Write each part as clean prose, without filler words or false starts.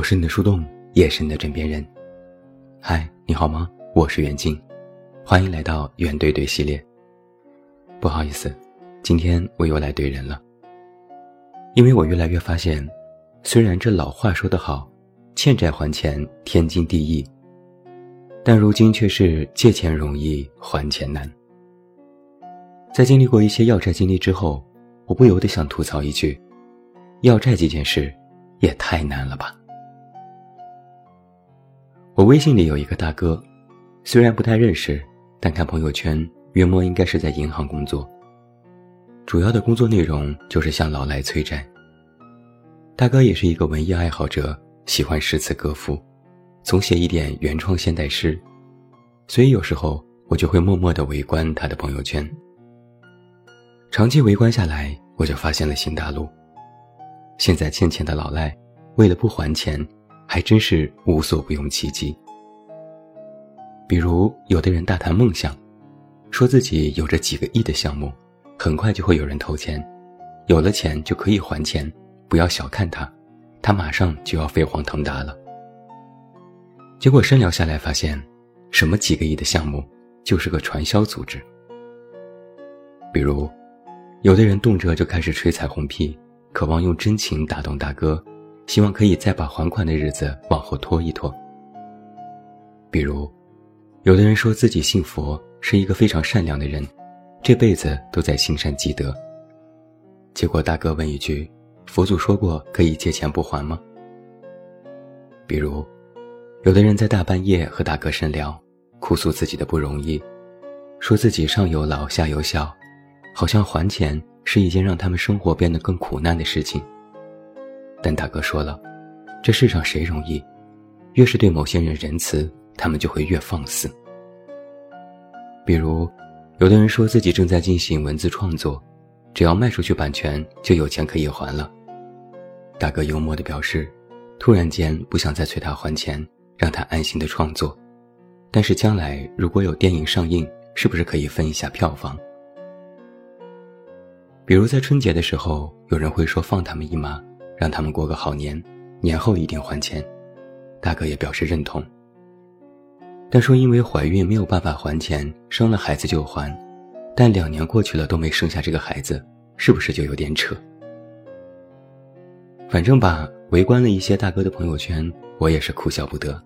我是你的树洞，也是你的枕边人。嗨，你好吗？我是袁静，欢迎来到袁对对系列。不好意思，今天我又来对人了。因为我越来越发现，虽然这老话说得好，欠债还钱天经地义，但如今却是借钱容易还钱难。在经历过一些要债经历之后，我不由得想吐槽一句，要债这件事也太难了吧。我微信里有一个大哥，虽然不太认识，但看朋友圈约莫应该是在银行工作，主要的工作内容就是向老赖催债。大哥也是一个文艺爱好者，喜欢诗词歌赋，总写一点原创现代诗，所以有时候我就会默默地围观他的朋友圈。长期围观下来，我就发现了新大陆。现在欠钱的老赖为了不还钱，还真是无所不用其极。比如有的人大谈梦想，说自己有着几个亿的项目，很快就会有人投钱，有了钱就可以还钱，不要小看他，他马上就要飞黄腾达了。结果深聊下来发现，什么几个亿的项目就是个传销组织。比如有的人动辄就开始吹彩虹屁，渴望用真情打动大哥，希望可以再把还款的日子往后拖一拖。比如有的人说自己信佛，是一个非常善良的人，这辈子都在行善积德，结果大哥问一句，佛祖说过可以借钱不还吗？比如有的人在大半夜和大哥深聊，哭诉自己的不容易，说自己上有老下有小，好像还钱是一件让他们生活变得更苦难的事情。但大哥说了，这世上谁容易，越是对某些人仁慈，他们就会越放肆。比如有的人说自己正在进行文字创作，只要卖出去版权就有钱可以还了。大哥幽默地表示，突然间不想再催他还钱，让他安心地创作，但是将来如果有电影上映，是不是可以分一下票房。比如在春节的时候，有人会说放他们一马，让他们过个好年，年后一定还钱，大哥也表示认同。但说因为怀孕没有办法还钱，生了孩子就还，但2年过去了都没生下这个孩子，是不是就有点扯。反正吧，围观了一些大哥的朋友圈，我也是哭笑不得。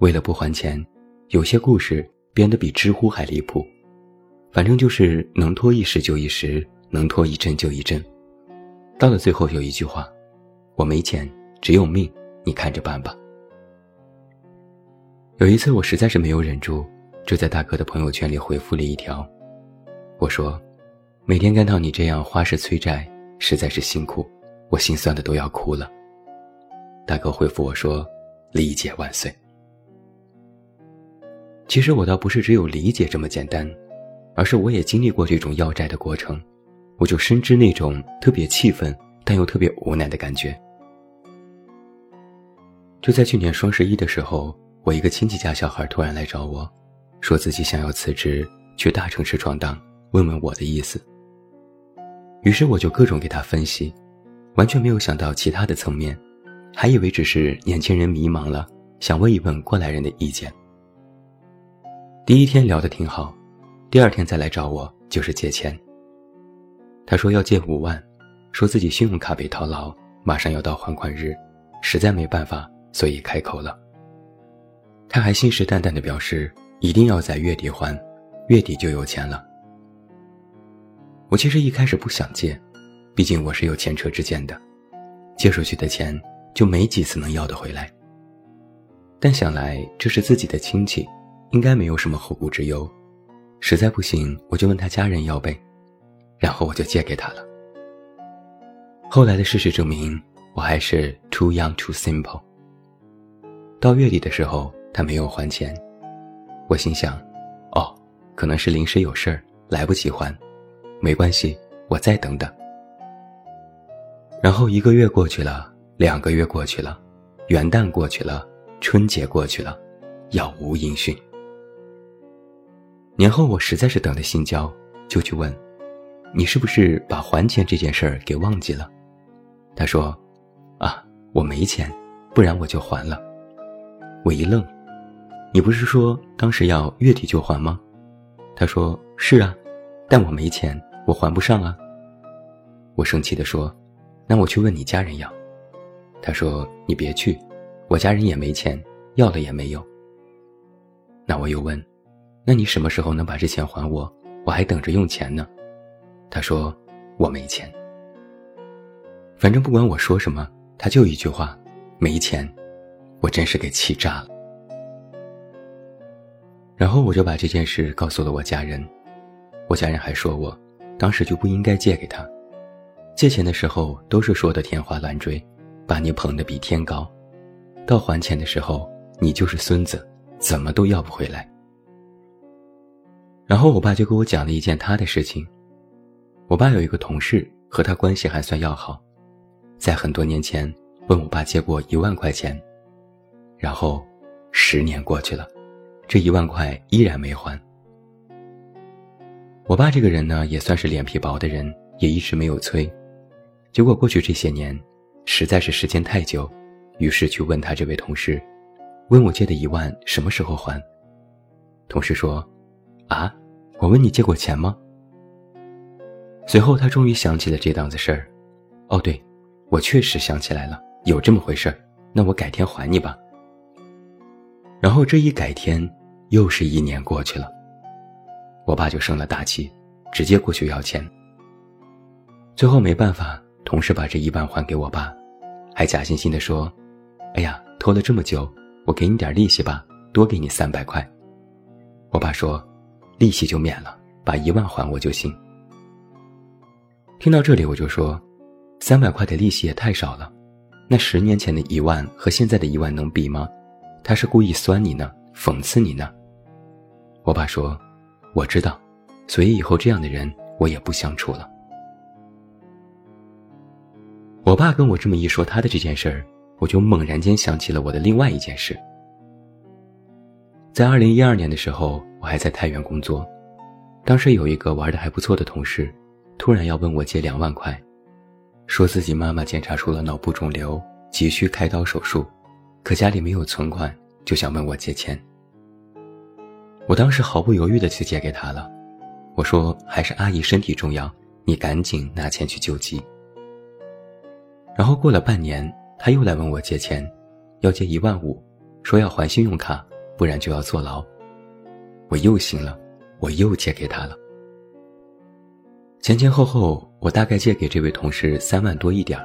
为了不还钱，有些故事编得比知乎还离谱，反正就是能拖一时就一时，能拖一阵就一阵，到了最后有一句话，我没钱，只有命，你看着办吧。有一次我实在是没有忍住，就在大哥的朋友圈里回复了一条，我说每天看到你这样花式催债实在是辛苦，我心酸的都要哭了。大哥回复我说，理解万岁。其实我倒不是只有理解这么简单，而是我也经历过这种要债的过程，我就深知那种特别气愤但又特别无奈的感觉。就在去年双11的时候，我一个亲戚家小孩突然来找我，说自己想要辞职去大城市闯荡，问问我的意思。于是我就各种给他分析，完全没有想到其他的层面，还以为只是年轻人迷茫了，想问一问过来人的意见。第一天聊得挺好，第2天再来找我就是借钱。他说要借5万，说自己信用卡被套牢，马上要到还款日，实在没办法，所以开口了。他还信誓旦旦地表示一定要在月底还，月底就有钱了。我其实一开始不想借，毕竟我是有前车之鉴的，借出去的钱就没几次能要得回来。但想来这是自己的亲戚，应该没有什么后顾之忧，实在不行我就问他家人要呗，然后我就借给他了。后来的事实证明，我还是 too young too simple。 到月底的时候他没有还钱，我心想，哦，可能是临时有事儿来不及还，没关系，我再等等。然后1个月过去了，2个月过去了，元旦过去了，春节过去了，杳无音讯。年后我实在是等得心焦，就去问，你是不是把还钱这件事儿给忘记了？他说，啊，我没钱，不然我就还了。我一愣，你不是说当时要月底就还吗？他说是啊，但我没钱，我还不上啊。我生气地说，那我去问你家人要。他说你别去，我家人也没钱，要了也没有。那我又问，那你什么时候能把这钱还我？我还等着用钱呢。他说我没钱。反正不管我说什么，他就一句话，没钱。我真是给气炸了。然后我就把这件事告诉了我家人，我家人还说我当时就不应该借给他，借钱的时候都是说的天花乱坠，把你捧得比天高，到还钱的时候你就是孙子，怎么都要不回来。然后我爸就给我讲了一件他的事情。我爸有一个同事和他关系还算要好，在很多年前问我爸借过1万块钱，然后10年过去了，这1万块依然没还。我爸这个人呢，也算是脸皮薄的人，也一直没有催。结果过去这些年实在是时间太久，于是去问他这位同事，问我借的1万什么时候还。同事说，啊，我问你借过钱吗？随后他终于想起了这档子事儿，哦对，我确实想起来了，有这么回事儿，那我改天还你吧。然后这一改天又是1年过去了，我爸就生了大气，直接过去要钱。最后没办法，同事把这1万还给我爸，还假惺惺地说，哎呀，拖了这么久，我给你点利息吧，多给你300块。我爸说，利息就免了，把1万还我就行。听到这里我就说，300块的利息也太少了，那10年前的1万和现在的1万能比吗？他是故意酸你呢，讽刺你呢。我爸说，我知道，所以以后这样的人我也不相处了。我爸跟我这么一说他的这件事儿，我就猛然间想起了我的另外一件事。在2012年的时候，我还在太原工作，当时有一个玩得还不错的同事，突然要问我借2万块，说自己妈妈检查出了脑部肿瘤，急需开刀手术，可家里没有存款，就想问我借钱。我当时毫不犹豫地去借给他了，我说还是阿姨身体重要，你赶紧拿钱去救急。然后过了半年，他又来问我借钱，要借1万5，说要还信用卡，不然就要坐牢。我又信了，我又借给他了。前前后后我大概借给这位同事3万多一点，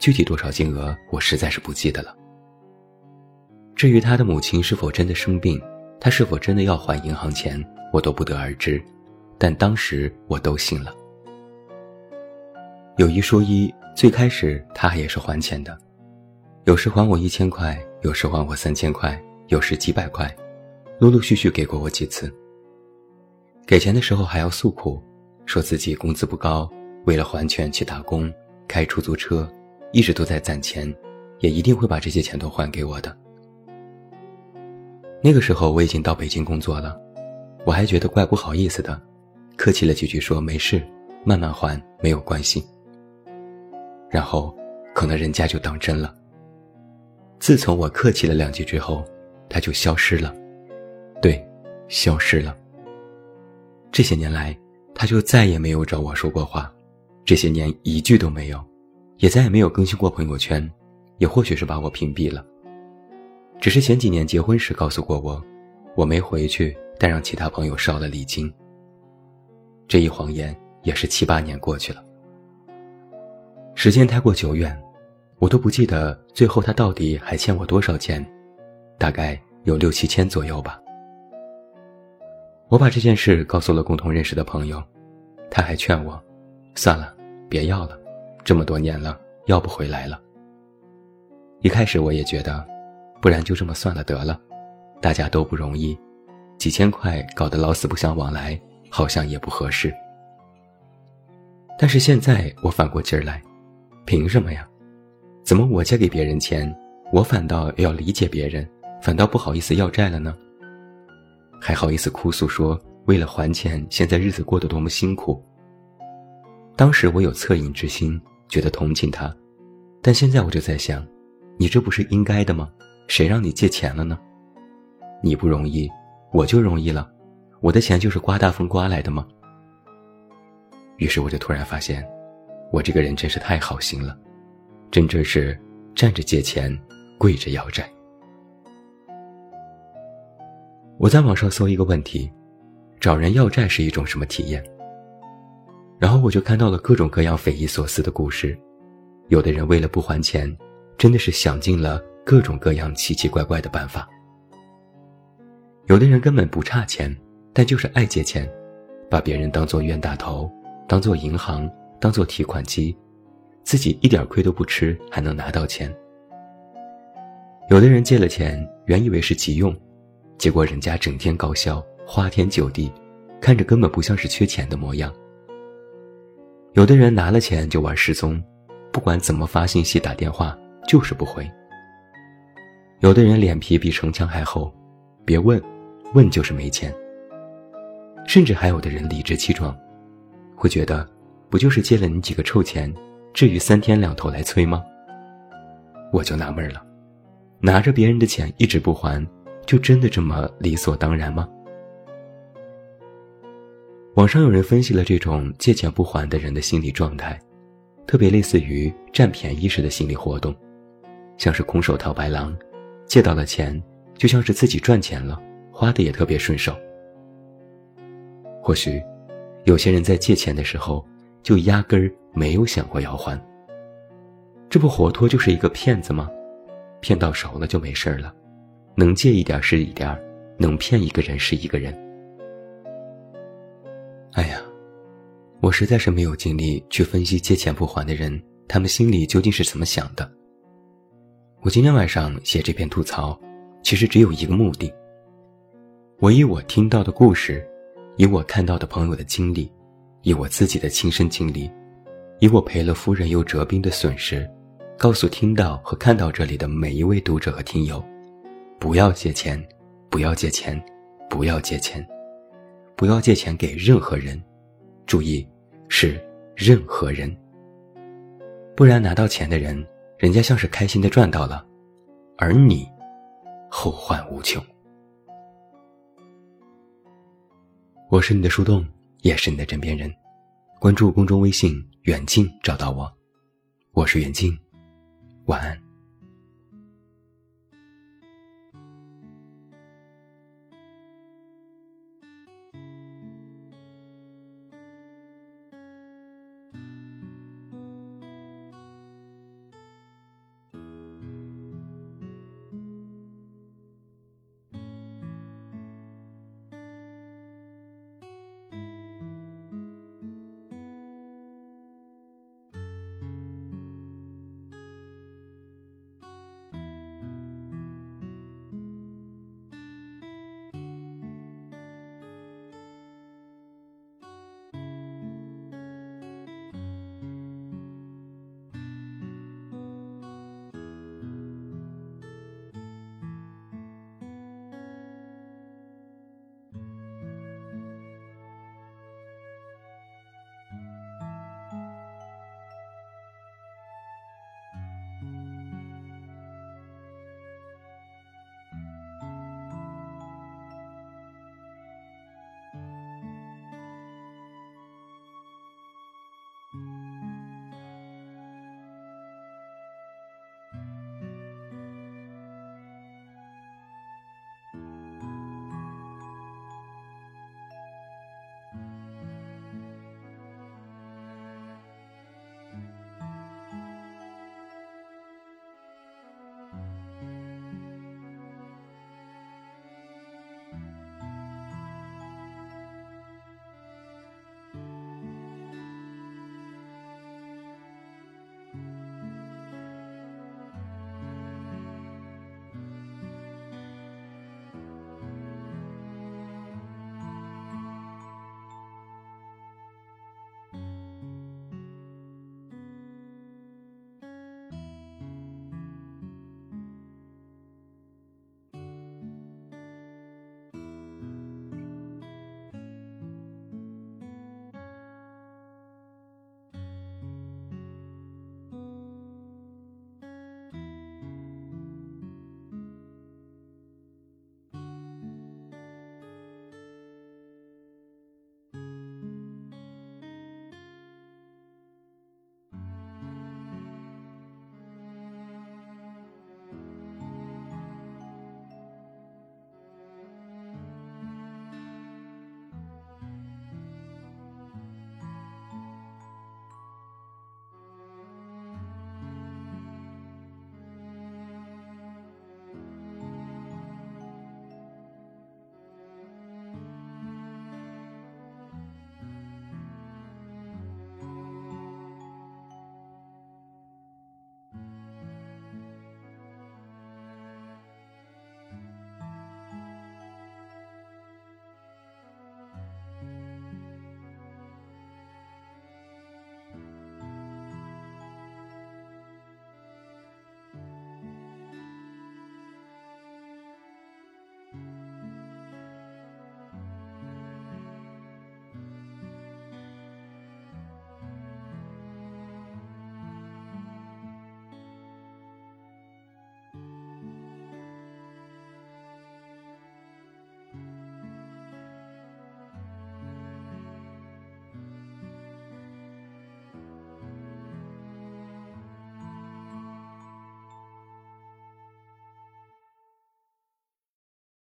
具体多少金额我实在是不记得了。至于他的母亲是否真的生病，他是否真的要还银行钱，我都不得而知，但当时我都信了。有一说一，最开始他也是还钱的，有时还我1000块，有时还我3000块，有时几百块，陆陆续续给过我几次。给钱的时候还要诉苦，说自己工资不高，为了还钱去打工，开出租车，一直都在攒钱，也一定会把这些钱都还给我的。那个时候我已经到北京工作了，我还觉得怪不好意思的，客气了几句说没事，慢慢还，没有关系。然后可能人家就当真了，自从我客气了2句之后，他就消失了。对，消失了。这些年来他就再也没有找我说过话，这些年一句都没有，也再也没有更新过朋友圈，也或许是把我屏蔽了。只是前几年结婚时告诉过我，我没回去，但让其他朋友烧了礼金。这一谎言也是7、8年过去了。时间太过久远，我都不记得最后他到底还欠我多少钱，大概有6、7千左右吧。我把这件事告诉了共同认识的朋友，他还劝我，算了，别要了，这么多年了，要不回来了。一开始我也觉得，不然就这么算了得了，大家都不容易，几千块搞得老死不相往来，好像也不合适。但是现在我反过劲儿来，凭什么呀？怎么我借给别人钱，我反倒要理解别人，反倒不好意思要债了呢？还好意思哭诉说为了还钱，现在日子过得多么辛苦。当时我有恻隐之心，觉得同情他，但现在我就在想，你这不是应该的吗？谁让你借钱了呢？你不容易，我就容易了，我的钱就是刮大风刮来的吗？于是我就突然发现，我这个人真是太好心了，真正是站着借钱，跪着要债。我在网上搜一个问题，找人要债是一种什么体验？然后我就看到了各种各样匪夷所思的故事，有的人为了不还钱，真的是想尽了各种各样奇奇怪怪的办法。有的人根本不差钱，但就是爱借钱，把别人当作冤大头，当作银行，当作提款机，自己一点亏都不吃，还能拿到钱。有的人借了钱，原以为是急用，结果人家整天高消，花天酒地，看着根本不像是缺钱的模样。有的人拿了钱就玩失踪，不管怎么发信息打电话就是不回。有的人脸皮比城墙还厚，别问，问就是没钱。甚至还有的人理直气壮，会觉得不就是借了你几个臭钱，至于三天两头来催吗？我就纳闷了，拿着别人的钱一直不还，就真的这么理所当然吗？网上有人分析了这种借钱不还的人的心理状态，特别类似于占便宜式的心理活动，像是空手套白狼，借到了钱就像是自己赚钱了，花的也特别顺手。或许有些人在借钱的时候就压根儿没有想过要还，这不活脱就是一个骗子吗？骗到手了就没事了，能借一点是一点，能骗一个人是一个人。哎呀，我实在是没有精力去分析借钱不还的人，他们心里究竟是怎么想的。我今天晚上写这篇吐槽，其实只有一个目的。我以我听到的故事，以我看到的朋友的经历，以我自己的亲身经历，以我赔了夫人又折兵的损失，告诉听到和看到这里的每一位读者和听友，不要借钱，不要借钱，不要借钱。不要借钱给任何人，注意，是任何人。不然拿到钱的人，人家像是开心的赚到了，而你后患无穷。我是你的树洞，也是你的枕边人。关注公众微信远近找到我，我是远近，晚安。